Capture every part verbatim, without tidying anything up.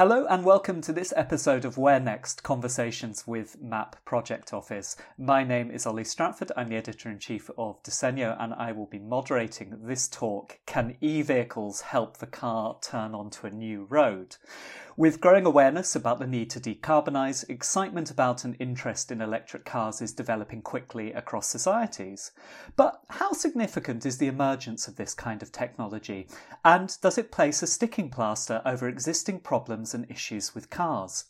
Hello and welcome to this episode of Where Next? Conversations with MAP Project Office. My name is Oli Stratford, I'm the Editor-in-Chief of Disegno, and I will be moderating this talk, Can E-Vehicles Help the Car Turn Onto a New Road? With growing awareness about the need to decarbonise, excitement about and interest in electric cars is developing quickly across societies. But how significant is the emergence of this kind of technology? And does it place a sticking plaster over existing problems and issues with cars?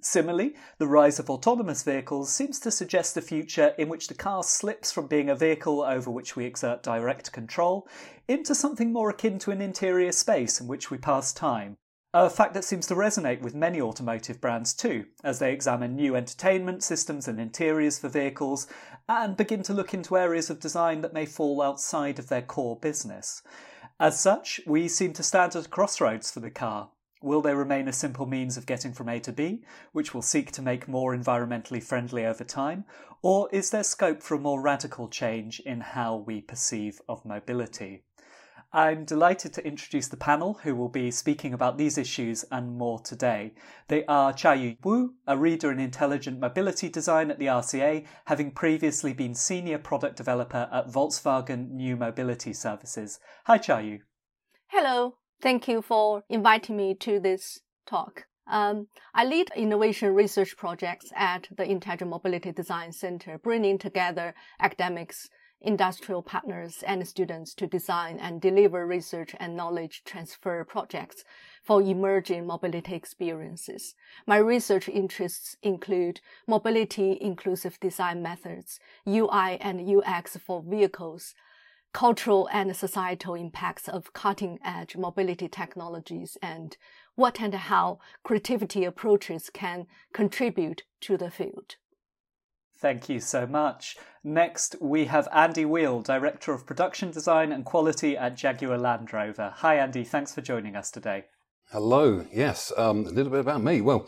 Similarly, the rise of autonomous vehicles seems to suggest a future in which the car slips from being a vehicle over which we exert direct control into something more akin to an interior space in which we pass time. A fact that seems to resonate with many automotive brands too, as they examine new entertainment systems and interiors for vehicles and begin to look into areas of design that may fall outside of their core business. As such, we seem to stand at a crossroads for the car. Will they remain a simple means of getting from A to B, which will seek to make more environmentally friendly over time? Or is there scope for a more radical change in how we perceive of mobility? I'm delighted to introduce the panel who will be speaking about these issues and more today. They are Jiayu Wu, a reader in Intelligent Mobility Design at the R C A, having previously been Senior Product Developer at Volkswagen New Mobility Services. Hi, Jiayu. Hello. Thank you for inviting me to this talk. Um, I lead innovation research projects at the Intelligent Mobility Design Center, bringing together academics, industrial partners, and students to design and deliver research and knowledge transfer projects for emerging mobility experiences. My research interests include mobility-inclusive design methods, U I and U X for vehicles, cultural and societal impacts of cutting-edge mobility technologies, and what and how creativity approaches can contribute to the field. Thank you so much. Next, we have Andy Wheel, Director of Production Design and Quality at Jaguar Land Rover. Hi, Andy. Thanks for joining us today. Hello. Yes, um, a little bit about me. Well,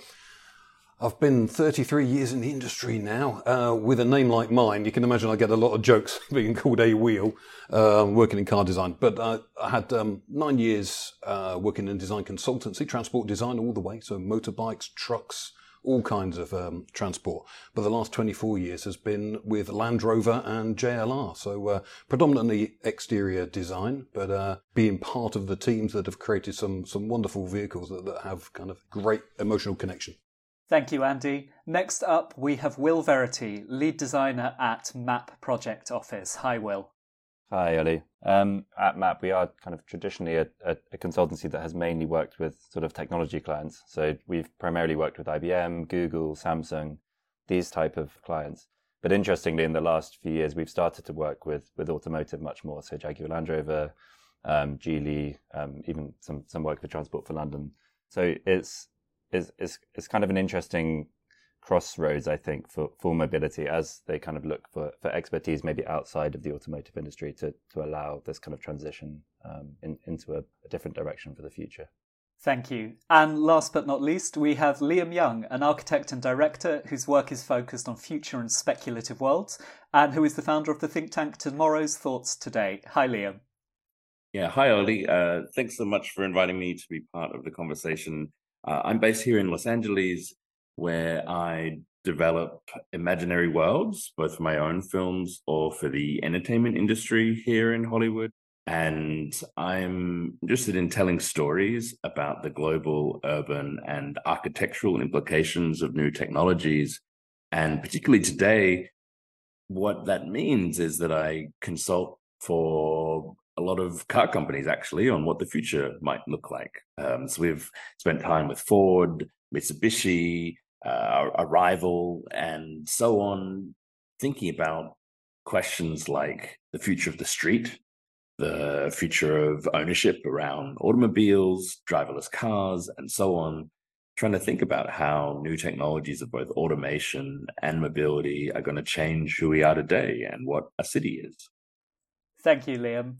I've been thirty-three years in the industry now. Uh, with a name like mine, you can imagine I get a lot of jokes being called a wheel, uh, working in car design. But I, I had um, nine years uh, working in design consultancy, transport design all the way. So motorbikes, trucks, all kinds of um, transport. But the last twenty-four years has been with Land Rover and J L R. So uh, predominantly exterior design, but uh, being part of the teams that have created some, some wonderful vehicles that, that have kind of great emotional connection. Thank you, Andy. Next up, we have Will Verity, lead designer at MAP Project Office. Hi, Will. Hi, Oli. Um, at MAP, we are kind of traditionally a, a, a consultancy that has mainly worked with sort of technology clients. So we've primarily worked with I B M, Google, Samsung, these type of clients. But interestingly, in the last few years, we've started to work with, with automotive much more. So Jaguar Land Rover, um, Geely, um, even some, some work for Transport for London. So it's Is, is is kind of an interesting crossroads, I think, for, for mobility as they kind of look for, for expertise maybe outside of the automotive industry to, to allow this kind of transition um, in, into a, a different direction for the future. Thank you. And last but not least, we have Liam Young, an architect and director whose work is focused on future and speculative worlds, and who is the founder of the think tank Tomorrow's Thoughts Today. Hi, Liam. Yeah, hi, Oli. Uh, thanks so much for inviting me to be part of the conversation. Uh, I'm based here in Los Angeles, where I develop imaginary worlds, both for my own films or for the entertainment industry here in Hollywood. And I'm interested in telling stories about the global, urban, and architectural implications of new technologies. And particularly today, what that means is that I consult for a lot of car companies, actually, on what the future might look like. Um, so we've spent time with Ford, Mitsubishi, uh, Arrival, and so on, thinking about questions like the future of the street, the future of ownership around automobiles, driverless cars, and so on, trying to think about how new technologies of both automation and mobility are going to change who we are today and what a city is. Thank you, Liam.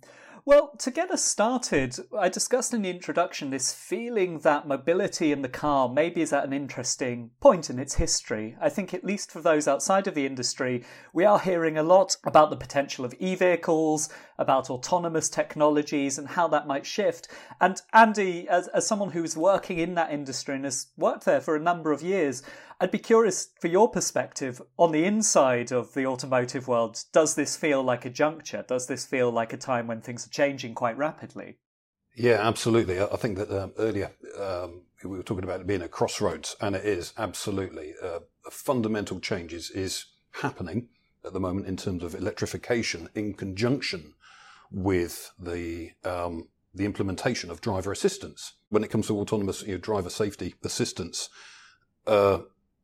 Well, to get us started, I discussed in the introduction this feeling that mobility in the car maybe is at an interesting point in its history. I think, at least for those outside of the industry, we are hearing a lot about the potential of e-vehicles, about autonomous technologies and how that might shift. And Andy, as, as someone who's working in that industry and has worked there for a number of years, I'd be curious for your perspective on the inside of the automotive world. Does this feel like a juncture? Does this feel like a time when things are changing quite rapidly? Yeah, absolutely. I think that um, earlier um, we were talking about it being a crossroads, and it is absolutely. Uh, fundamental changes is happening at the moment in terms of electrification in conjunction with the um, the implementation of driver assistance. When it comes to autonomous you know, driver safety assistance, uh,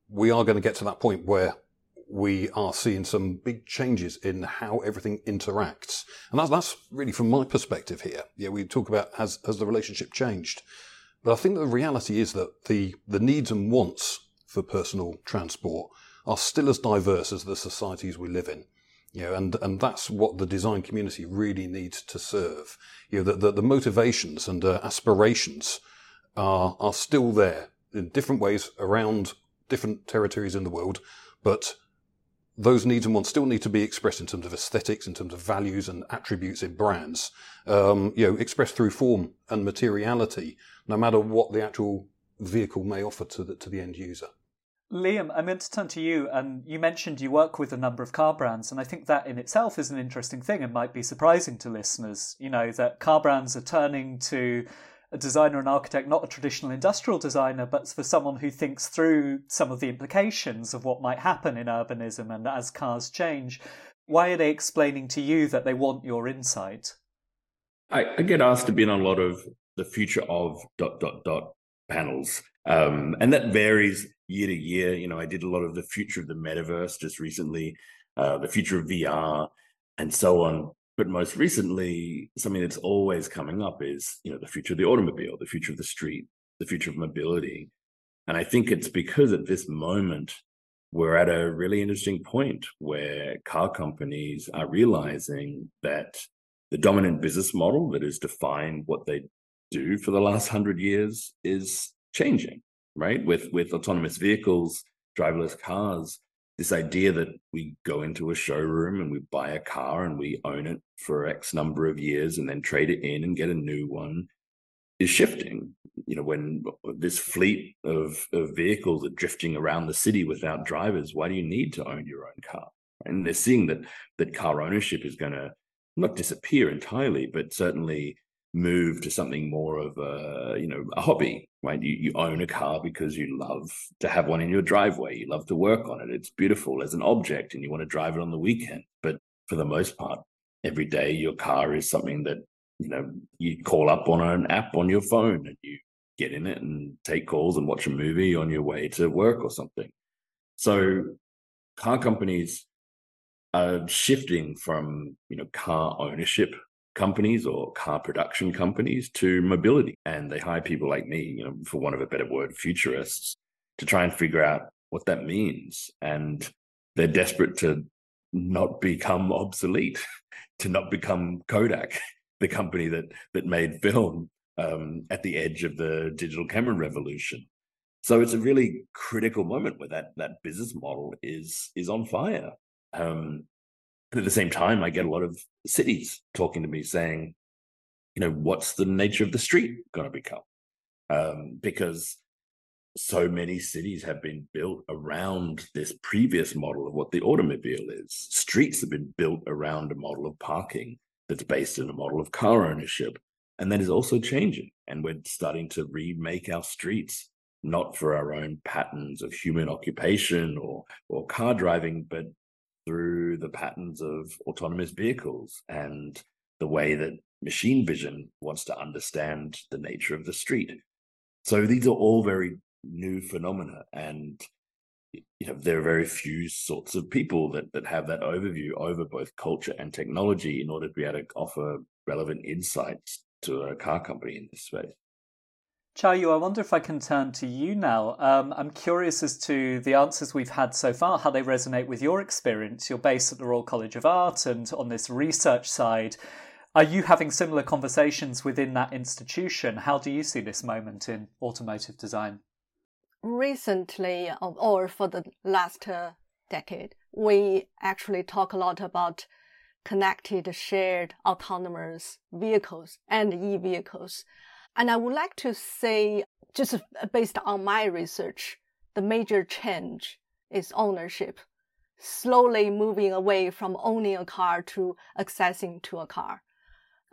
we are going to get to that point where we are seeing some big changes in how everything interacts. And that's, that's really from my perspective here. Yeah, we talk about has, has the relationship changed? But I think that the reality is that the, the needs and wants for personal transport are still as diverse as the societies we live in. You know, and, and that's what the design community really needs to serve. You know, the, the, the motivations and uh, aspirations are, are still there in different ways around different territories in the world, but those needs and wants still need to be expressed in terms of aesthetics, in terms of values and attributes in brands, um, you know, expressed through form and materiality, no matter what the actual vehicle may offer to the, to the end user. Liam, I'm going to turn to you, and you mentioned you work with a number of car brands, and I think that in itself is an interesting thing and might be surprising to listeners, you know, that car brands are turning to a designer and architect, not a traditional industrial designer, but for someone who thinks through some of the implications of what might happen in urbanism and as cars change. Why are they explaining to you that they want your insight? I, I get asked to be in a lot of the future of dot, dot, dot panels, um, and that varies year to year. You know, I did a lot of the future of the metaverse just recently, uh, the future of V R and so on. But most recently, something that's always coming up is, you know, the future of the automobile, the future of the street, the future of mobility. And I think it's because at this moment, we're at a really interesting point where car companies are realizing that the dominant business model that has defined what they do for the last hundred years is changing, right? With, with autonomous vehicles, driverless cars, this idea that we go into a showroom and we buy a car and we own it for X number of years and then trade it in and get a new one is shifting. You know, when this fleet of, of vehicles are drifting around the city without drivers, why do you need to own your own car? And they're seeing that that car ownership is going to not disappear entirely, but certainly move to something more of a, you know, a hobby, right? You, you own a car because you love to have one in your driveway. You love to work on it. It's beautiful as an object and you want to drive it on the weekend. But for the most part, every day your car is something that, you know, you call up on an app on your phone and you get in it and take calls and watch a movie on your way to work or something. So car companies are shifting from, you know, car ownership companies or car production companies to mobility, and they hire people like me, you know, for want of a better word, futurists, to try and figure out what that means. And they're desperate to not become obsolete, to not become Kodak, the company that that made film um, at the edge of the digital camera revolution. So it's a really critical moment where that that business model is is on fire. Um, But at the same time, I get a lot of cities talking to me saying, you know, what's the nature of the street going to become? Um, because so many cities have been built around this previous model of what the automobile is. Streets have been built around a model of parking that's based on a model of car ownership. And that is also changing. And we're starting to remake our streets, not for our own patterns of human occupation or, or car driving, but through the patterns of autonomous vehicles and the way that machine vision wants to understand the nature of the street. So these are all very new phenomena, and you know there are very few sorts of people that that have that overview over both culture and technology in order to be able to offer relevant insights to a car company in this space. Jiayu, I wonder if I can turn to you now. Um, I'm curious as to the answers we've had so far, how they resonate with your experience. You're based at the Royal College of Art and on this research side. Are you having similar conversations within that institution? How do you see this moment in automotive design? Recently, or for the last uh, decade, we actually talk a lot about connected, shared, autonomous vehicles and e-vehicles. And I would like to say, just based on my research, the major change is ownership, slowly moving away from owning a car to accessing to a car.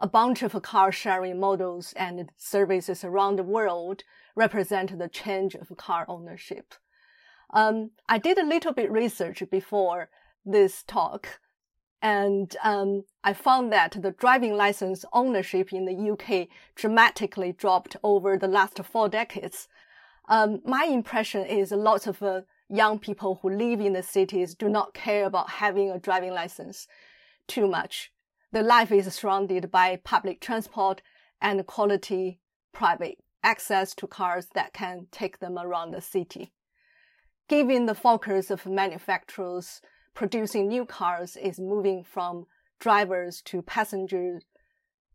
A bunch of car sharing models and services around the world represent the change of car ownership. Um, I did a little bit research before this talk, and um, I found that the driving license ownership in the U K dramatically dropped over the last four decades. Um, my impression is lots of uh, young people who live in the cities do not care about having a driving license too much. Their life is surrounded by public transport and quality private access to cars that can take them around the city. Given the focus of manufacturers producing new cars is moving from drivers to passengers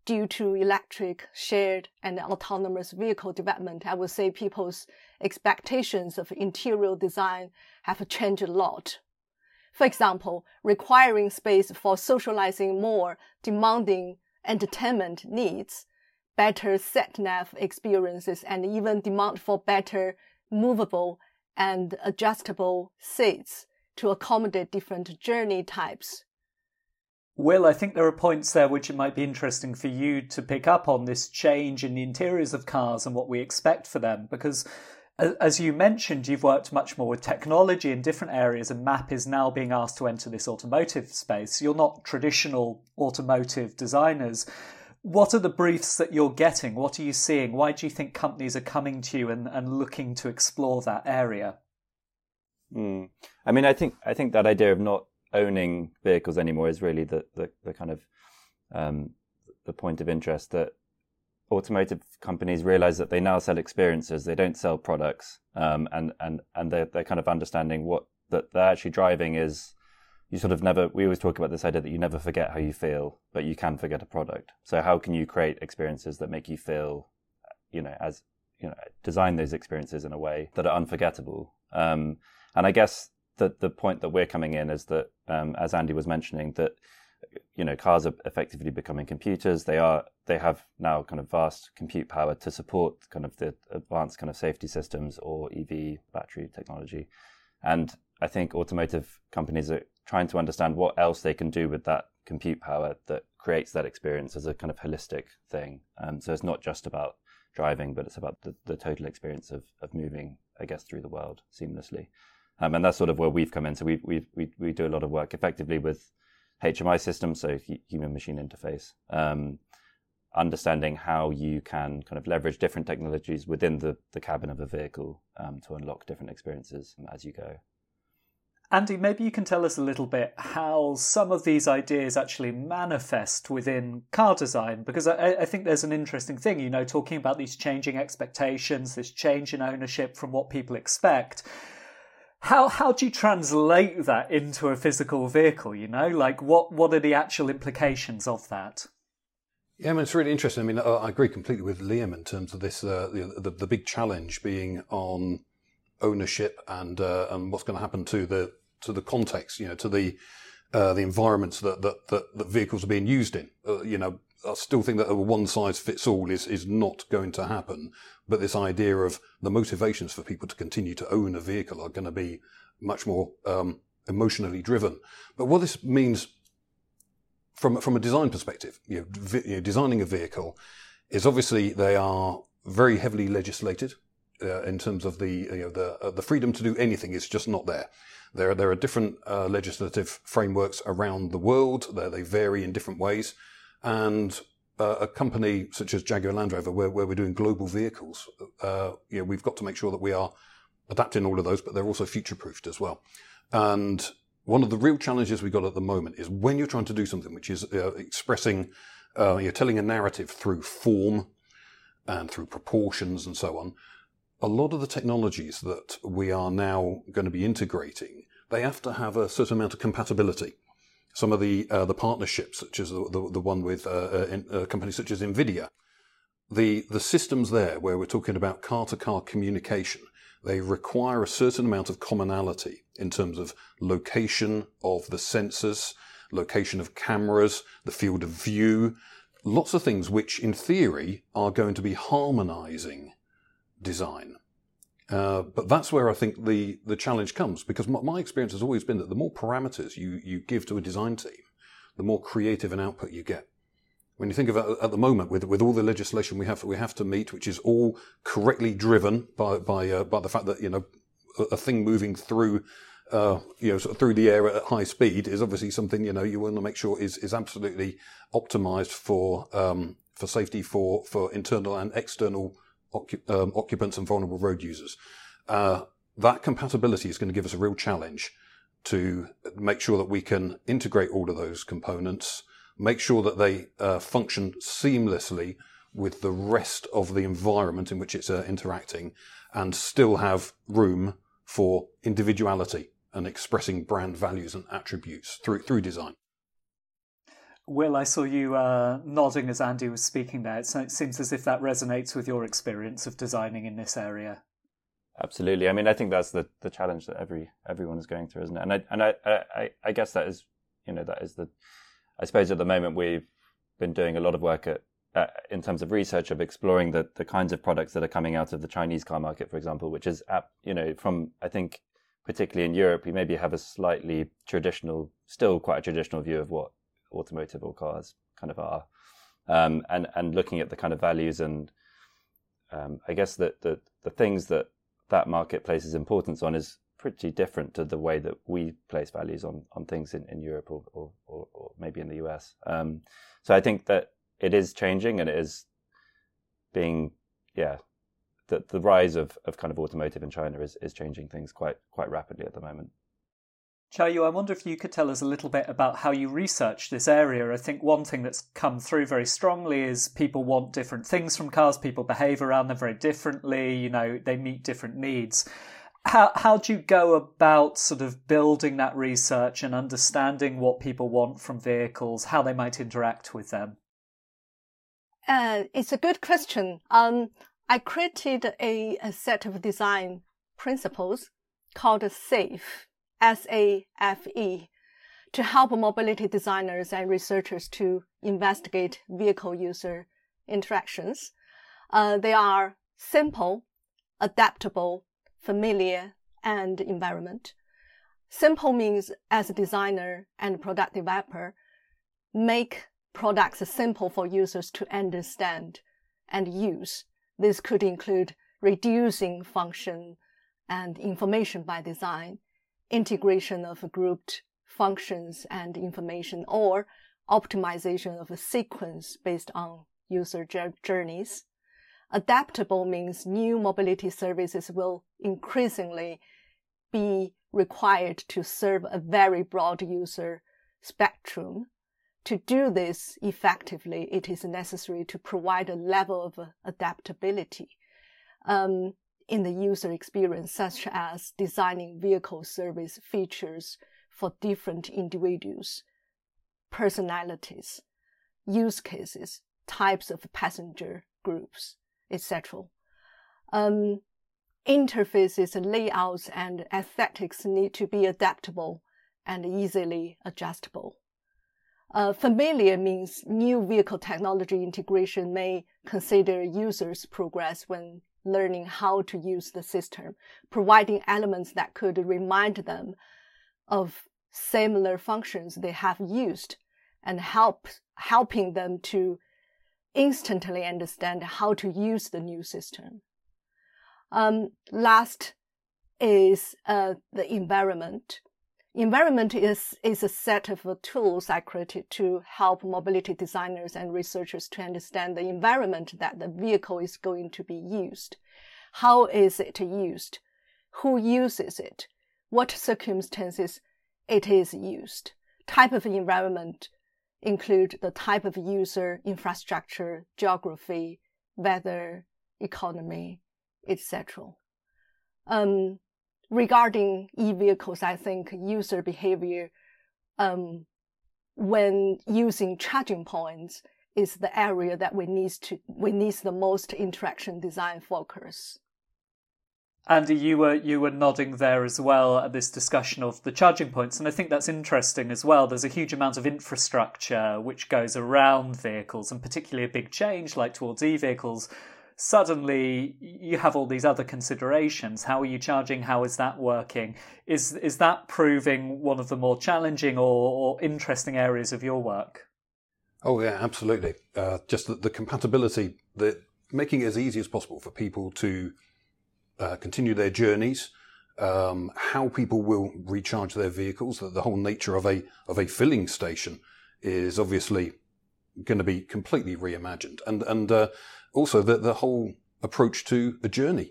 due to electric, shared, and autonomous vehicle development, I would say people's expectations of interior design have changed a lot. For example, requiring space for socializing more demanding entertainment needs, better sat-nav experiences, and even demand for better movable and adjustable seats to accommodate different journey types. Will, I think there are points there which it might be interesting for you to pick up on, this change in the interiors of cars and what we expect for them, because as you mentioned, you've worked much more with technology in different areas, and MAP is now being asked to enter this automotive space. You're not traditional automotive designers. What are the briefs that you're getting? What are you seeing? Why do you think companies are coming to you and, and looking to explore that area? Mm. I mean, I think I think that idea of not owning vehicles anymore is really the the, the kind of um, the point of interest, that automotive companies realize that they now sell experiences, they don't sell products, um, and and and they're they're kind of understanding what that they're actually driving is. You sort of never. We always talk about this idea that you never forget how you feel, but you can forget a product. So how can you create experiences that make you feel, you know, as you know, design those experiences in a way that are unforgettable. Um, And I guess the the point that we're coming in is that, um, as Andy was mentioning, that you know cars are effectively becoming computers. They are they have now kind of vast compute power to support kind of the advanced kind of safety systems or E V battery technology. And I think automotive companies are trying to understand what else they can do with that compute power that creates that experience as a kind of holistic thing. Um, so it's not just about driving, but it's about the, the total experience of of moving, I guess, through the world seamlessly. Um, and that's sort of where we've come in. So we we we we do a lot of work effectively with H M I systems, so human-machine interface, um, understanding how you can kind of leverage different technologies within the, the cabin of a vehicle um, to unlock different experiences as you go. Andy, maybe you can tell us a little bit how some of these ideas actually manifest within car design, because I, I think there's an interesting thing, you know, talking about these changing expectations, this change in ownership from what people expect. How how do you translate that into a physical vehicle, you know? Like, what, what are the actual implications of that? Yeah, I mean, it's really interesting. I mean, I agree completely with Liam in terms of this, uh, the, the the big challenge being on ownership and uh, and what's going to happen to the to the context, you know, to the uh, the environments that, that, that, that vehicles are being used in. Uh, you know, I still think that a one-size-fits-all is, is not going to happen. But this idea of the motivations for people to continue to own a vehicle are going to be much more um, emotionally driven. But what this means from from a design perspective, you know, v- you know, designing a vehicle is obviously they are very heavily legislated uh, in terms of the you know, the uh, the freedom to do anything is just not there. There there are different uh, legislative frameworks around the world. They they vary in different ways, and Uh, a company such as Jaguar Land Rover, where, where we're doing global vehicles, uh, you know, we've got to make sure that we are adapting all of those, but they're also future-proofed as well. And one of the real challenges we've got at the moment is when you're trying to do something which is uh, expressing, uh, you're telling a narrative through form and through proportions and so on, a lot of the technologies that we are now going to be integrating, they have to have a certain amount of compatibility. some of the uh, the partnerships, such as the the, the one with uh, in, uh, companies such as NVIDIA, the the systems there where we're talking about car-to-car communication, they require a certain amount of commonality in terms of location of the sensors, location of cameras, the field of view, lots of things which, in theory, are going to be harmonizing design. Uh, but that's where I think the, the challenge comes, because my, my experience has always been that the more parameters you, you give to a design team, the more creative an output you get. When you think of it at the moment, with with all the legislation we have we have to meet, which is all correctly driven by by uh, by the fact that, you know, a, a thing moving through, uh, you know, sort of through the air at high speed is obviously something, you know, you want to make sure is is absolutely optimized for um, for safety for for internal and external occup- um, occupants and vulnerable road users. Uh, that compatibility is going to give us a real challenge to make sure that we can integrate all of those components, make sure that they uh, function seamlessly with the rest of the environment in which it's uh, interacting, and still have room for individuality and expressing brand values and attributes through through design. Will, I saw you uh, nodding as Andy was speaking there. It seems as if that resonates with your experience of designing in this area. Absolutely. I mean, I think that's the, the challenge that every everyone is going through, isn't it? And I and I, I, I guess that is, you know, that is the... I suppose at the moment we've been doing a lot of work at, uh, in terms of research of exploring the, the kinds of products that are coming out of the Chinese car market, for example, which is, you know, from, I think, particularly in Europe, we maybe have a slightly traditional, still quite a traditional view of what automotive or cars kind of are, um, and, and looking at the kind of values and um, I guess that the, the things that that marketplace's importance on is pretty different to the way that we place values on, on things in, in Europe or, or, or, or maybe in the U S. Um, so I think that it is changing, and it is being, yeah, that the rise of, of kind of automotive in China is, is changing things quite quite rapidly at the moment. Jiayu, I wonder if you could tell us a little bit about how you research this area. I think one thing that's come through very strongly is people want different things from cars, people behave around them very differently, you know, they meet different needs. How how do you go about sort of building that research and understanding what people want from vehicles, how they might interact with them? Uh, it's a good question. Um, I created a, a set of design principles called SAFE, S A F E, to help mobility designers and researchers to investigate vehicle user interactions. Uh, they are simple, adaptable, familiar, and environment. Simple means, as a designer and product developer, make products simple for users to understand and use. This could include reducing function and information by design, integration of grouped functions and information, or optimization of a sequence based on user journeys. Adaptable means new mobility services will increasingly be required to serve a very broad user spectrum. To do this effectively, it is necessary to provide a level of adaptability um, in the user experience, such as designing vehicle service features for different individuals, personalities, use cases, types of passenger groups, et cetera. Um, interfaces, layouts, and aesthetics need to be adaptable and easily adjustable. Uh, familiar means new vehicle technology integration may consider users' progress when learning how to use the system, providing elements that could remind them of similar functions they have used and help helping them to instantly understand how to use the new system. Um, last is uh, the environment. Environment is, is a set of tools I created to help mobility designers and researchers to understand the environment that the vehicle is going to be used. How is it used? Who uses it? What circumstances it is used? Type of environment include the type of user, infrastructure, geography, weather, economy, et cetera. Um, regarding e-vehicles, I think user behavior um, when using charging points is the area that we need to we need the most interaction design focus. Andy, you were you were nodding there as well at this discussion of the charging points, and I think that's interesting as well. There's a huge amount of infrastructure which goes around vehicles, and particularly a big change like towards e-vehicles. Suddenly you have all these other considerations. How are you charging? How is that working? Is is that proving one of the more challenging or, or interesting areas of your work? Oh yeah, absolutely. Uh, just the, the compatibility, the making it as easy as possible for people to uh, continue their journeys. Um, how people will recharge their vehicles. The, the whole nature of a of a filling station is obviously going to be completely reimagined, and and. Uh, Also, the, the whole approach to the journey.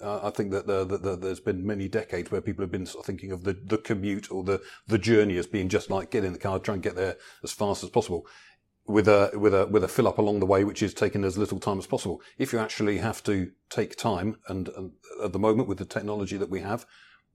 Uh, I think that the, the, the, there's been many decades where people have been sort of thinking of the, the commute or the, the journey as being just like get in the car, try and get there as fast as possible, with a with a with a fill up along the way, which is taking as little time as possible. If you actually have to take time, and, and at the moment with the technology that we have,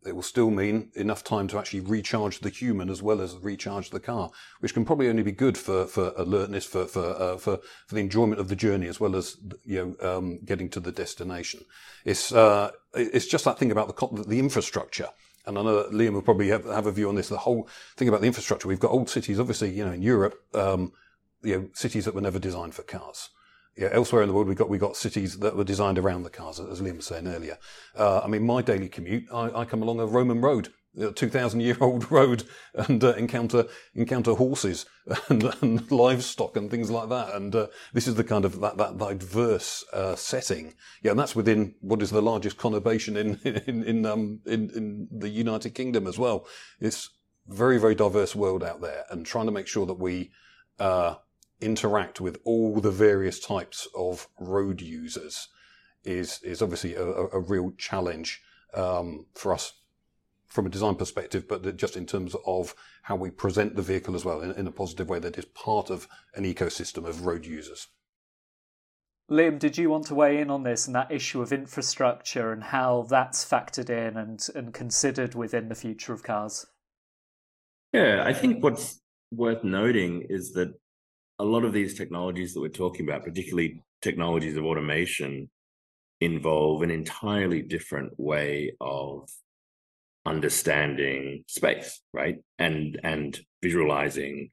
it will still mean enough time to actually recharge the human as well as recharge the car, which can probably only be good for, for alertness, for for, uh, for for the enjoyment of the journey as well as, you know, um, getting to the destination. It's uh, it's just that thing about the the infrastructure, and I know that Liam will probably have, have a view on this. The whole thing about the infrastructure. We've got old cities, obviously, you know, in Europe, um, you know, cities that were never designed for cars. Yeah, elsewhere in the world, we got we got cities that were designed around the cars, as Liam was saying earlier. Uh, I mean, my daily commute, I, I come along a Roman road, a two thousand year old road, and uh, encounter encounter horses and, and livestock and things like that. And uh, this is the kind of that that, that diverse uh, setting. Yeah, and that's within what is the largest conurbation in in in, um, in in the United Kingdom as well. It's very very diverse world out there, and trying to make sure that we. Uh, interact with all the various types of road users is is obviously a, a real challenge um, for us from a design perspective, but just in terms of how we present the vehicle as well in, in a positive way that is part of an ecosystem of road users. Liam, did you want to weigh in on this and that issue of infrastructure and how that's factored in and, and considered within the future of cars? Yeah, I think what's worth noting is that a lot of these technologies that we're talking about, particularly technologies of automation, involve an entirely different way of understanding space, right? And and visualizing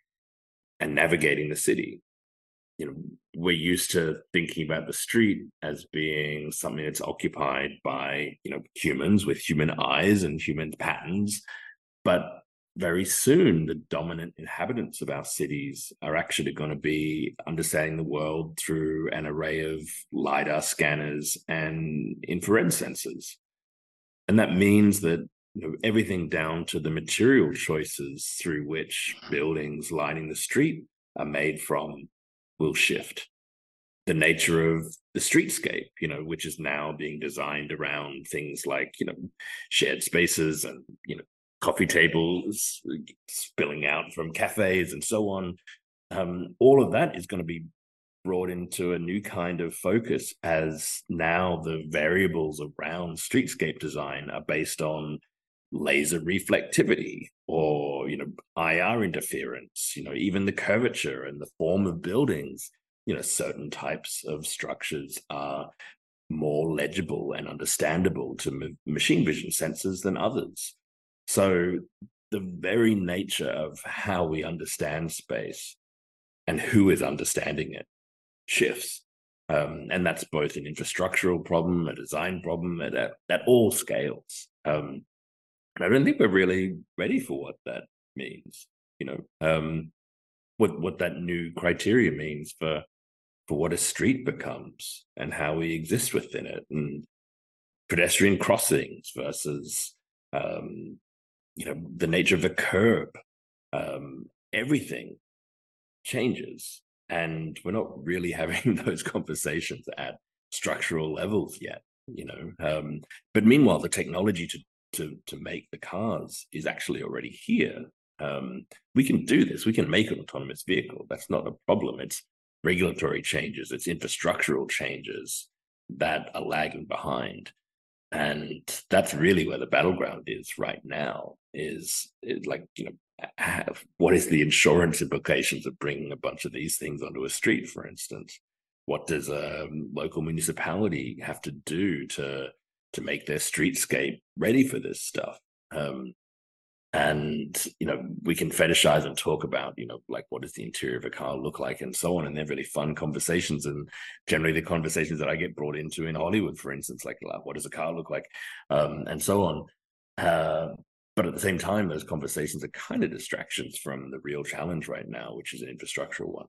and navigating the city. You know, we're used to thinking about the street as being something that's occupied by, you know, humans with human eyes and human patterns, but very soon, the dominant inhabitants of our cities are actually going to be understanding the world through an array of LIDAR scanners and infrared sensors. And that means that, you know, everything down to the material choices through which buildings lining the street are made from will shift. The nature of the streetscape, you know, which is now being designed around things like, you know, shared spaces and, you know, coffee tables spilling out from cafes and so on. Um, all of that is going to be brought into a new kind of focus as now the variables around streetscape design are based on laser reflectivity or, you know, I R interference, you know, even the curvature and the form of buildings. You know, certain types of structures are more legible and understandable to ma- machine vision sensors than others. So the very nature of how we understand space and who is understanding it shifts. Um, and that's both an infrastructural problem, a design problem, at, at, at all scales. Um, and I don't think we're really ready for what that means, you know, um, what what that new criteria means for, for what a street becomes and how we exist within it, and pedestrian crossings versus... Um, you know, the nature of a curb, um, everything changes. And we're not really having those conversations at structural levels yet, you know. Um, but meanwhile, the technology to, to, to make the cars is actually already here. Um, we can do this. We can make an autonomous vehicle. That's not a problem. It's regulatory changes. It's infrastructural changes that are lagging behind. And that's really where the battleground is right now, is, is like, you know, have, what is the insurance implications of bringing a bunch of these things onto a street, for instance? What does a local municipality have to do to to make their streetscape ready for this stuff? Um, and, you know, we can fetishize and talk about, you know, like, what does the interior of a car look like and so on. And they're really fun conversations. And generally the conversations that I get brought into in Hollywood, for instance, like, what does a car look like? Um, and so on. Uh, but at the same time, those conversations are kind of distractions from the real challenge right now, which is an infrastructural one.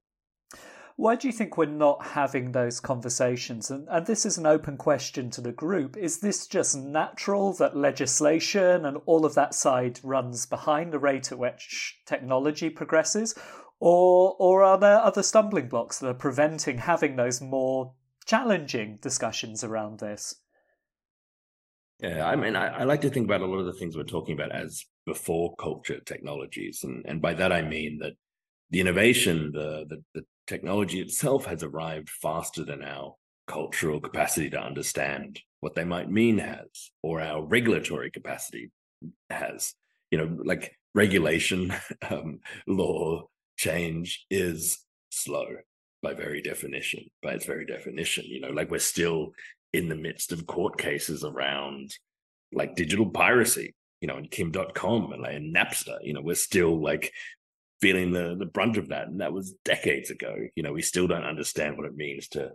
Why do you think we're not having those conversations? And, and this is an open question to the group. Is this just natural that legislation and all of that side runs behind the rate at which technology progresses? Or, or are there other stumbling blocks that are preventing having those more challenging discussions around this? Yeah, I mean, I, I like to think about a lot of the things we're talking about as before culture technologies. And, and by that, I mean that the innovation, the, the, the technology itself has arrived faster than our cultural capacity to understand what they might mean has, or our regulatory capacity has. You know, like regulation, um, law, change is slow by very definition, by its very definition. You know, like we're still in the midst of court cases around like digital piracy, you know, and Kim Dotcom and, like, and Napster. You know, we're still like feeling the, the brunt of that. And that was decades ago. You know, we still don't understand what it means to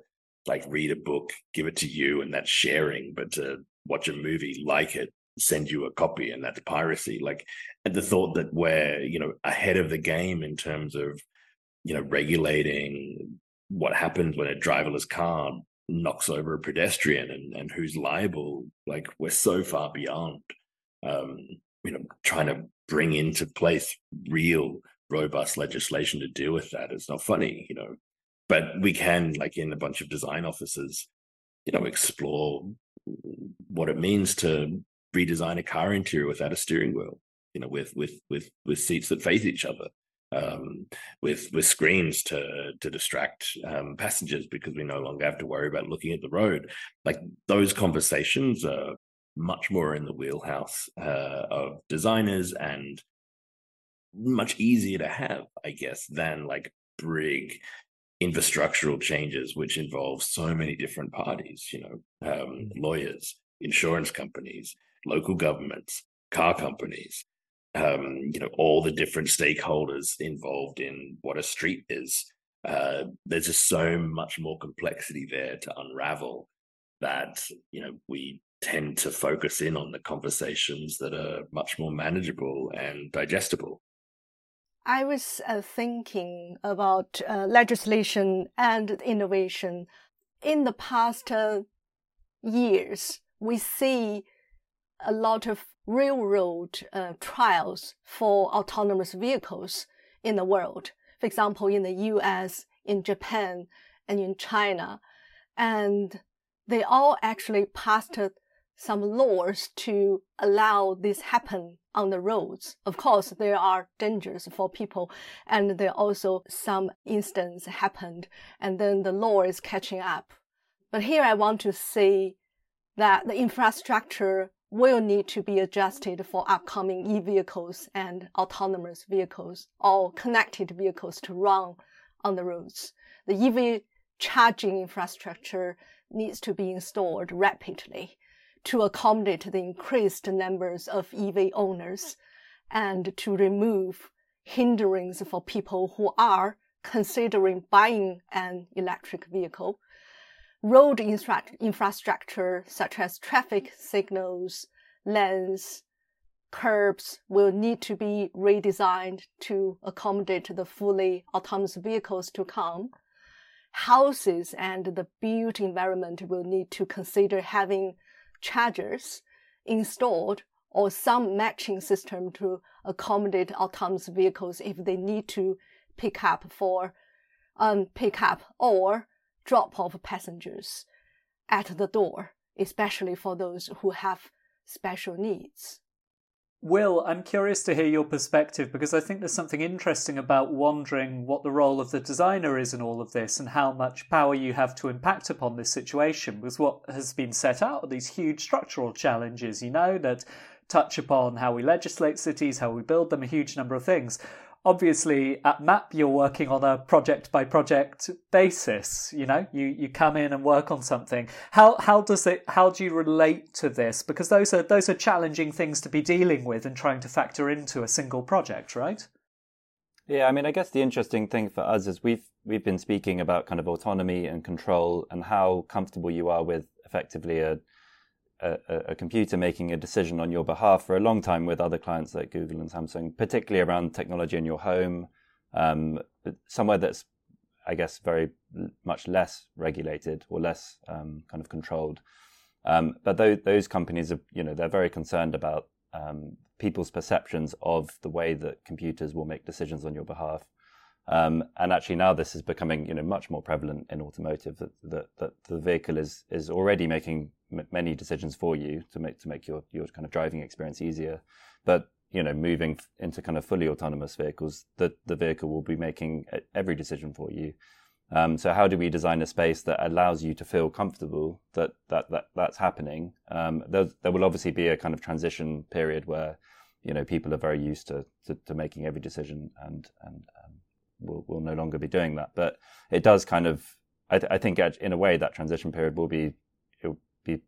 like read a book, give it to you, and that's sharing, but to watch a movie, like it, send you a copy, and that's piracy. Like, and the thought that we're, you know, ahead of the game in terms of, you know, regulating what happens when a driverless car knocks over a pedestrian and, and who's liable, like we're so far beyond, um, you know, trying to bring into place real robust legislation to deal with that. It's not funny, you know, but we can, like in a bunch of design offices, you know, explore what it means to redesign a car interior without a steering wheel, you know, with with with with seats that face each other, um, with with screens to to distract um, passengers because we no longer have to worry about looking at the road. Like those conversations are much more in the wheelhouse uh, of designers and much easier to have, I guess, than like big infrastructural changes, which involve so many different parties, you know, um, lawyers, insurance companies, local governments, car companies, um, you know, all the different stakeholders involved in what a street is. Uh, there's just so much more complexity there to unravel that, you know, we tend to focus in on the conversations that are much more manageable and digestible. I was uh, thinking about uh, legislation and innovation. In the past uh, years, we see a lot of railroad uh, trials for autonomous vehicles in the world. For example, in the U S, in Japan, and in China. And they all actually passed some laws to allow this happen on the roads. Of course, there are dangers for people, and there also some instance happened, and then the law is catching up. But here I want to say that the infrastructure will need to be adjusted for upcoming e-vehicles and autonomous vehicles or connected vehicles to run on the roads. The E V charging infrastructure needs to be installed rapidly to accommodate the increased numbers of E V owners and to remove hindrances for people who are considering buying an electric vehicle. Road infrastructure such as traffic signals, lanes, curbs will need to be redesigned to accommodate the fully autonomous vehicles to come. Houses and the built environment will need to consider having chargers installed or some matching system to accommodate autonomous vehicles if they need to pick up for um, pick up or drop off passengers at the door, especially for those who have special needs. Will, I'm curious to hear your perspective, because I think there's something interesting about wondering what the role of the designer is in all of this and how much power you have to impact upon this situation, because what has been set out are these huge structural challenges, you know, that touch upon how we legislate cities, how we build them, a huge number of things. Obviously, at MAP, you're working on a project-by-project basis, you know? You you come in and work on something. How how does it how do you relate to this? Because those are those are challenging things to be dealing with and trying to factor into a single project, right? Yeah, I mean, I guess the interesting thing for us is we've we've been speaking about kind of autonomy and control and how comfortable you are with effectively a A, a computer making a decision on your behalf for a long time with other clients like Google and Samsung, particularly around technology in your home, um, somewhere that's, I guess, very much less regulated or less um, kind of controlled. Um, but those, those companies, are, you know, they're very concerned about um, people's perceptions of the way that computers will make decisions on your behalf. Um, and actually now this is becoming, you know, much more prevalent in automotive, that, that, that the vehicle is is already making m- many decisions for you to make to make your, your kind of driving experience easier. But, you know, moving into kind of fully autonomous vehicles, the, the vehicle will be making every decision for you. Um, so how do we design a space that allows you to feel comfortable that, that, that that's happening? Um, there, there will obviously be a kind of transition period where, you know, people are very used to, to, to making every decision and, and um, We'll, we'll no longer be doing that, but it does kind of. I, th- I think in a way that transition period will be it'll be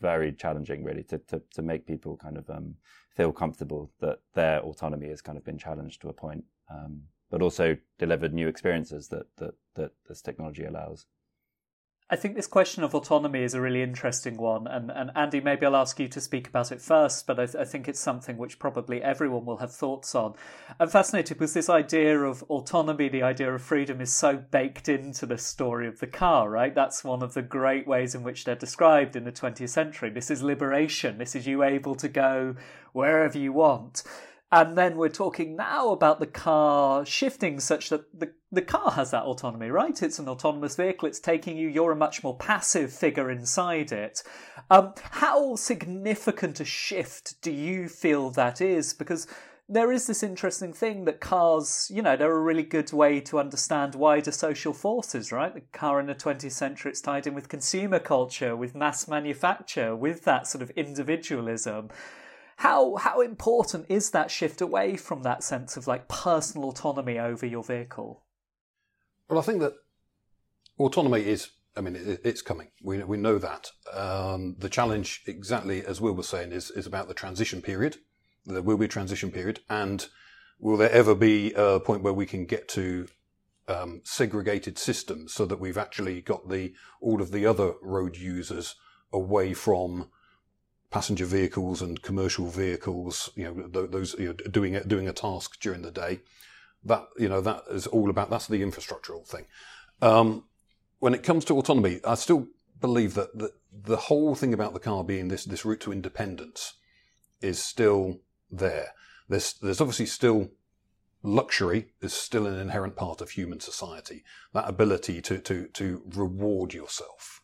very challenging, really, to to, to make people kind of um, feel comfortable that their autonomy has kind of been challenged to a point, um, but also delivered new experiences that that that this technology allows. I think this question of autonomy is a really interesting one, and, and Andy, maybe I'll ask you to speak about it first, but I, th- I think it's something which probably everyone will have thoughts on. I'm fascinated because this idea of autonomy, the idea of freedom, is so baked into the story of the car, right? That's one of the great ways in which they're described in the twentieth century. This is liberation. This is you able to go wherever you want. And then we're talking now about the car shifting such that the, the car has that autonomy, right? It's an autonomous vehicle. It's taking you. You're a much more passive figure inside it. Um, how significant a shift do you feel that is? Because there is this interesting thing that cars, you know, they're a really good way to understand wider social forces, right? The car in the twentieth century, it's tied in with consumer culture, with mass manufacture, with that sort of individualism. How how important is that shift away from that sense of like personal autonomy over your vehicle? Well, I think that autonomy is, I mean, it, it's coming. We we know that. Um, the challenge, exactly as Will was saying, is is about the transition period. There will be a transition period, and will there ever be a point where we can get to um, segregated systems so that we've actually got the all of the other road users away from passenger vehicles and commercial vehicles, you know, those, you know, doing a, doing a task during the day, that, you know, that is all about, that's the infrastructural thing. Um, when it comes to autonomy, I still believe that the, the whole thing about the car being this, this route to independence is still there. There's, there's obviously still luxury is still an inherent part of human society, that ability to, to, to reward yourself.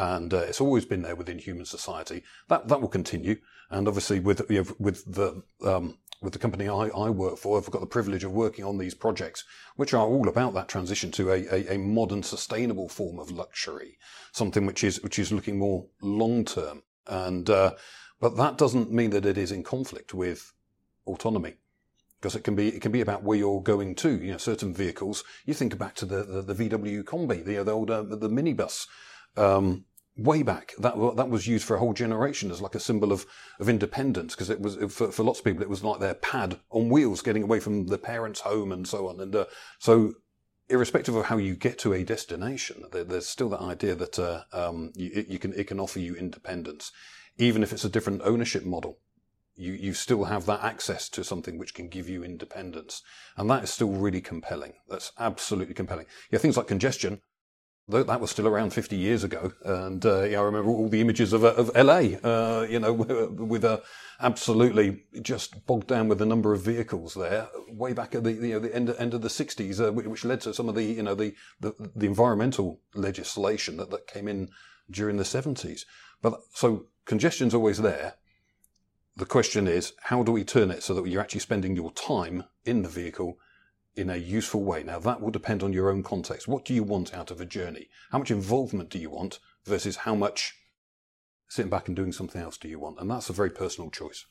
And uh, it's always been there within human society. That that will continue. And obviously, with you know, with the um, with the company I, I work for, I've got the privilege of working on these projects, which are all about that transition to a, a, a modern, sustainable form of luxury, something which is which is looking more long term. And uh, but that doesn't mean that it is in conflict with autonomy, because it can be it can be about where you're going to. You know, certain vehicles. You think back to the the, the V W Combi, the the old uh, the minibus. Um, way back, that that was used for a whole generation as like a symbol of, of independence, because it was for, for lots of people it was like their pad on wheels, getting away from the parents' home and so on. And uh, so, irrespective of how you get to a destination, there, there's still that idea that uh, um, you, it, you can it can offer you independence, even if it's a different ownership model. You you still have that access to something which can give you independence, and that is still really compelling. That's absolutely compelling. Yeah, things like congestion. That was still around fifty years ago, and uh, yeah, I remember all the images of of L A, uh, you know, with a uh, absolutely just bogged down with the number of vehicles there. Way back at the you know the end end of the sixties, uh, which led to some of the you know the the, the environmental legislation that, that came in during the seventies. But so congestion's always there. The question is, how do we turn it so that you're actually spending your time in the vehicle in a useful way? Now, that will depend on your own context. What do you want out of a journey? How much involvement do you want versus how much sitting back and doing something else do you want? And that's a very personal choice.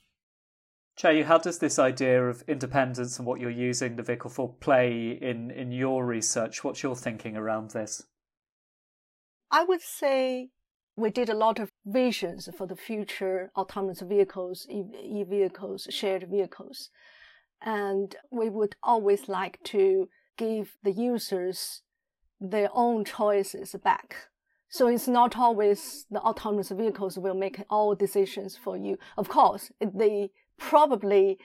Jiayu, how does this idea of independence and what you're using the vehicle for play in, in your research? What's your thinking around this? I would say we did a lot of visions for the future autonomous vehicles, e-vehicles, shared vehicles. And we would always like to give the users their own choices back. So it's not always the autonomous vehicles will make all decisions for you. Of course, they probably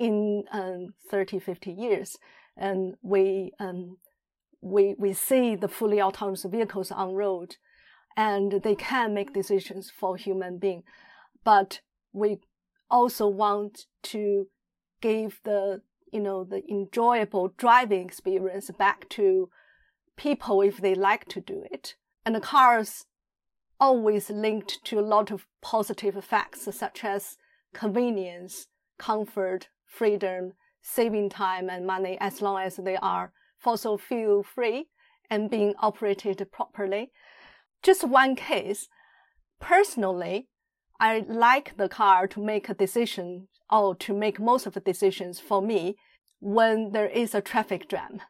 in um, thirty, fifty years, and we, um, we, we see the fully autonomous vehicles on road, and they can make decisions for human being. But we also want to give the, you know, the enjoyable driving experience back to people if they like to do it. And the cars always linked to a lot of positive effects, such as convenience, comfort, freedom, saving time and money, as long as they are fossil fuel free and being operated properly. Just one case. Personally, I like the car to make a decision or to make most of the decisions for me when there is a traffic jam.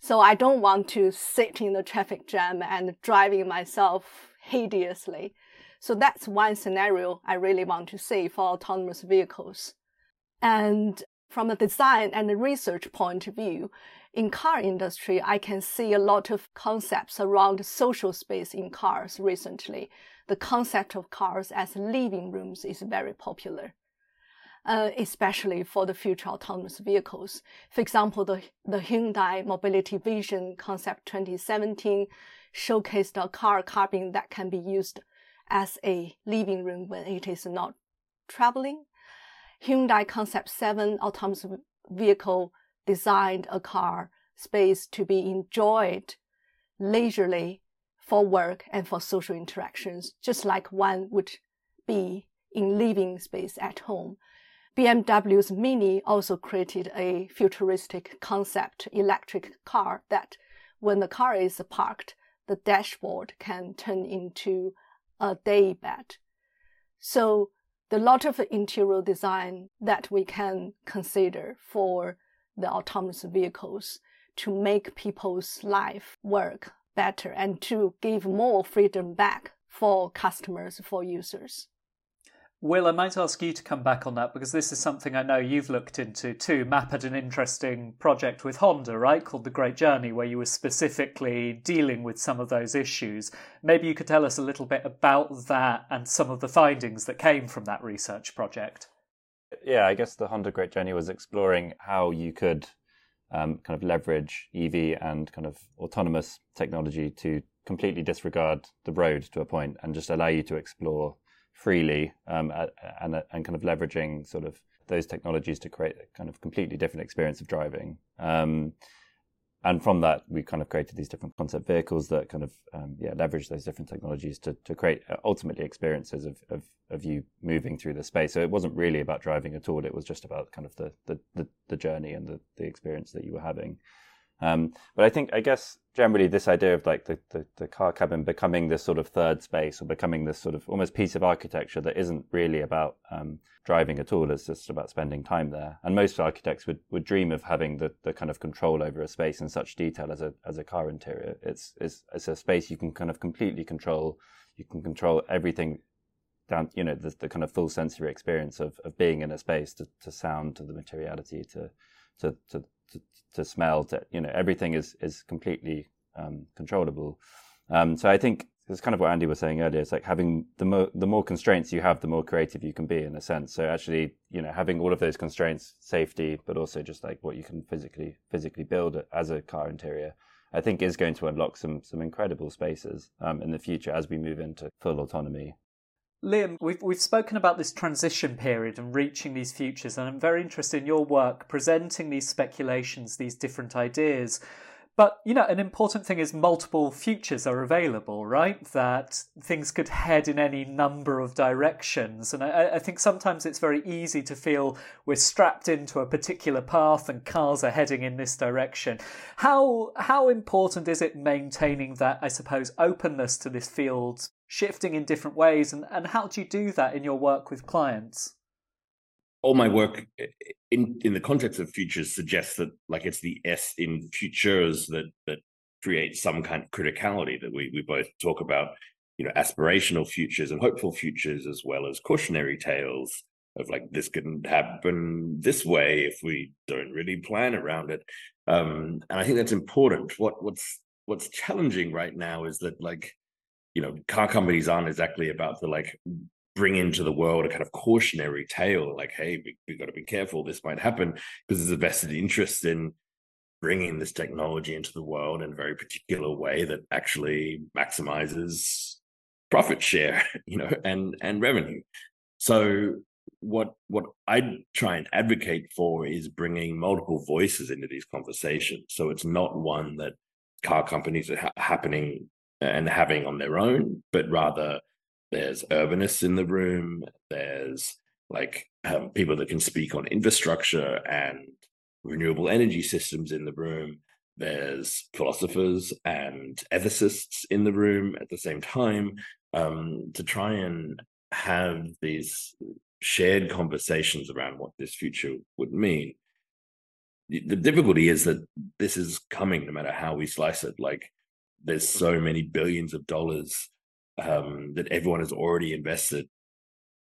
So I don't want to sit in the traffic jam and driving myself hideously. So that's one scenario I really want to see for autonomous vehicles. And from a design and a research point of view, in car industry, I can see a lot of concepts around social space in cars recently. The concept of cars as living rooms is very popular, uh, especially for the future autonomous vehicles. For example, the, the Hyundai Mobility Vision Concept twenty seventeen showcased a car cabin that can be used as a living room when it is not traveling. Hyundai Concept seven autonomous vehicle designed a car space to be enjoyed leisurely for work and for social interactions, just like one would be in living space at home. B M W's Mini also created a futuristic concept electric car that when the car is parked, the dashboard can turn into a day bed. So the lot of interior design that we can consider for the autonomous vehicles to make people's life work better and to give more freedom back for customers, for users. Will, I might ask you to come back on that because this is something I know you've looked into too. MAP had an interesting project with Honda, right, called The Great Journey, where you were specifically dealing with some of those issues. Maybe you could tell us a little bit about that and some of the findings that came from that research project. Yeah, I guess the Honda Great Journey was exploring how you could um, kind of leverage E V and kind of autonomous technology to completely disregard the road to a point and just allow you to explore freely um, and and kind of leveraging sort of those technologies to create a kind of completely different experience of driving. Um, and from that, we kind of created these different concept vehicles that kind of um, yeah leverage those different technologies to to create ultimately experiences of, of of you moving through the space. So it wasn't really about driving at all. It was just about kind of the the the, the journey and the, the experience that you were having. Um, but I think, I guess, generally this idea of like the, the, the car cabin becoming this sort of third space or becoming this sort of almost piece of architecture that isn't really about um, driving at all, it's just about spending time there. And most architects would, would dream of having the, the kind of control over a space in such detail as a as a car interior. It's, it's, it's a space you can kind of completely control. You can control everything down, you know, the, the kind of full sensory experience of, of being in a space, to, to sound, to the materiality, to to to To, to smell, to, you know, everything is is completely um, controllable. Um, so I think it's kind of what Andy was saying earlier. It's like having the more the more constraints you have, the more creative you can be, in a sense. So actually, you know, having all of those constraints, safety, but also just like what you can physically physically build as a car interior, I think is going to unlock some some incredible spaces um, in the future as we move into full autonomy. Liam, we've, we've spoken about this transition period and reaching these futures, and I'm very interested in your work presenting these speculations, these different ideas. But, you know, an important thing is multiple futures are available, right? That things could head in any number of directions. And I, I think sometimes it's very easy to feel we're strapped into a particular path and cars are heading in this direction. How, how important is it maintaining that, I suppose, openness to this field, shifting in different ways? And, and how do you do that in your work with clients? All my work in, in the context of futures suggests that, like, it's the S in futures that that creates some kind of criticality that we we both talk about, you know, aspirational futures and hopeful futures, as well as cautionary tales of, like, this couldn't happen this way if we don't really plan around it. Um, and I think that's important. What what's what's challenging right now is that, like, you know, car companies aren't exactly about the, like, bring into the world a kind of cautionary tale, like, hey, we, we've got to be careful, this might happen, because there's a vested interest in bringing this technology into the world in a very particular way that actually maximizes profit share, you know, and, and revenue. So what, what I try and advocate for is bringing multiple voices into these conversations. So it's not one that car companies are ha- happening and having on their own, but rather there's urbanists in the room, there's, like, um, people that can speak on infrastructure and renewable energy systems in the room, there's philosophers and ethicists in the room at the same time, um, to try and have these shared conversations around what this future would mean. The difficulty is that this is coming no matter how we slice it. Like, there's so many billions of dollars Um, that everyone has already invested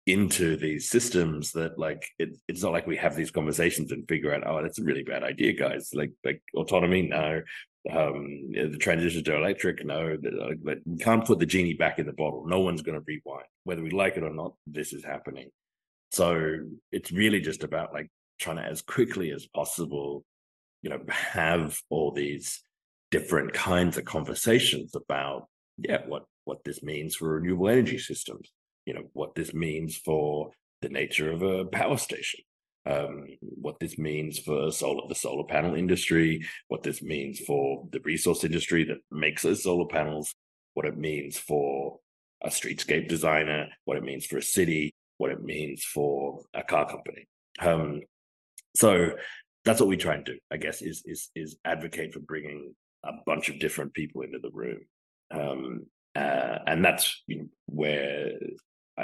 into these systems that, like, it, it's not like we have these conversations and figure out, oh, that's a really bad idea, guys. Like, like autonomy, no. Um, the transition to electric, no. Like, we can't put the genie back in the bottle. No one's going to rewind. Whether we like it or not, this is happening. So it's really just about, like, trying to, as quickly as possible, you know, have all these different kinds of conversations about, yeah, what, what this means for renewable energy systems, you know, what this means for the nature of a power station, um, what this means for solar, the solar panel industry, what this means for the resource industry that makes those solar panels, what it means for a streetscape designer, what it means for a city, what it means for a car company. Um, so that's what we try and do, I guess, is, is, is advocate for bringing a bunch of different people into the room. Um, Uh, and that's, you know, where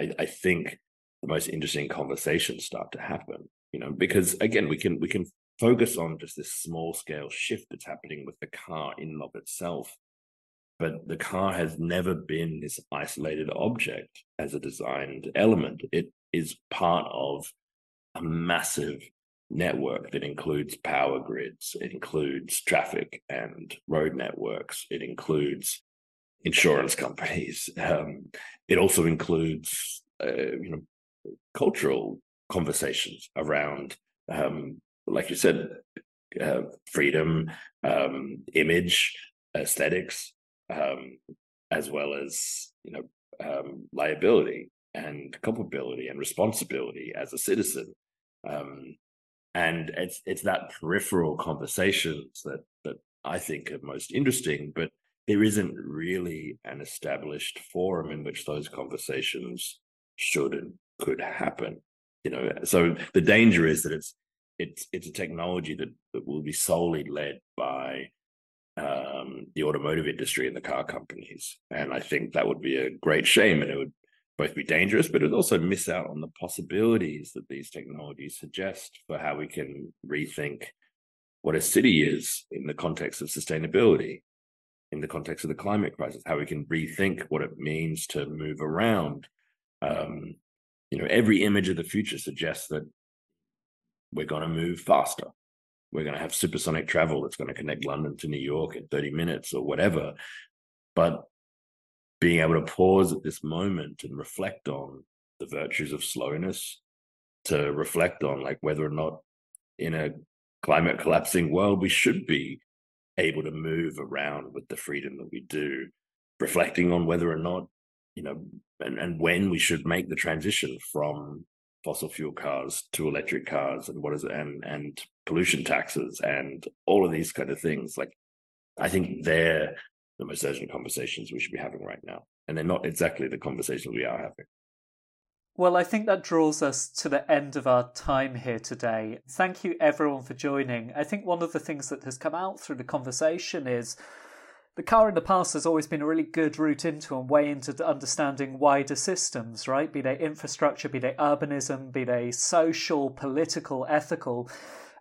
I, I think the most interesting conversations start to happen, you know, because, again, we can we can focus on just this small scale shift that's happening with the car in and of itself. But the car has never been this isolated object as a designed element. It is part of a massive network that includes power grids. It includes traffic and road networks. It includes insurance companies. Um, it also includes, uh, you know, cultural conversations around, um, like you said, uh, freedom, um, image, aesthetics, um, as well as, you know, um, liability and culpability and responsibility as a citizen. Um, and it's it's that peripheral conversations that that I think are most interesting, but there isn't really an established forum in which those conversations should and could happen, you know. So the danger is that it's it's it's a technology that, that will be solely led by um, the automotive industry and the car companies, and I think that would be a great shame, and it would both be dangerous, but it would also miss out on the possibilities that these technologies suggest for how we can rethink what a city is in the context of sustainability, in the context of the climate crisis, how we can rethink what it means to move around. Um, you know, every image of the future suggests that we're going to move faster. We're going to have supersonic travel that's going to connect London to New York in thirty minutes or whatever. But being able to pause at this moment and reflect on the virtues of slowness, to reflect on, like, whether or not in a climate collapsing world we should be able to move around with the freedom that we do, reflecting on whether or not, you know, and, and when we should make the transition from fossil fuel cars to electric cars, and what is it, and and pollution taxes and all of these kind of things. Like, I think they're the most urgent conversations we should be having right now. And they're not exactly the conversations we are having. Well, I think that draws us to the end of our time here today. Thank you, everyone, for joining. I think one of the things that has come out through the conversation is the car in the past has always been a really good route into and way into understanding wider systems, right? Be they infrastructure, be they urbanism, be they social, political, ethical.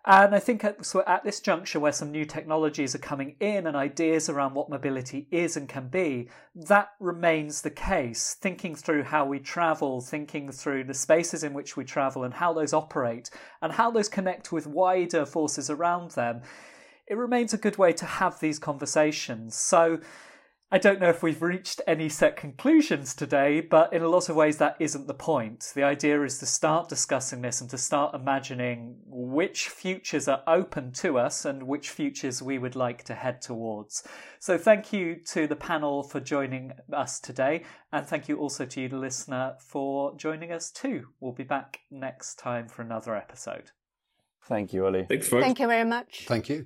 And I think at, so at this juncture where some new technologies are coming in and ideas around what mobility is and can be, that remains the case. Thinking through how we travel, thinking through the spaces in which we travel and how those operate and how those connect with wider forces around them, it remains a good way to have these conversations. So I don't know if we've reached any set conclusions today, but in a lot of ways that isn't the point. The idea is to start discussing this and to start imagining which futures are open to us and which futures we would like to head towards. So thank you to the panel for joining us today, and thank you also to you, the listener, for joining us too. We'll be back next time for another episode. Thank you, Oli. Thanks, folks. Thank you very much. Thank you.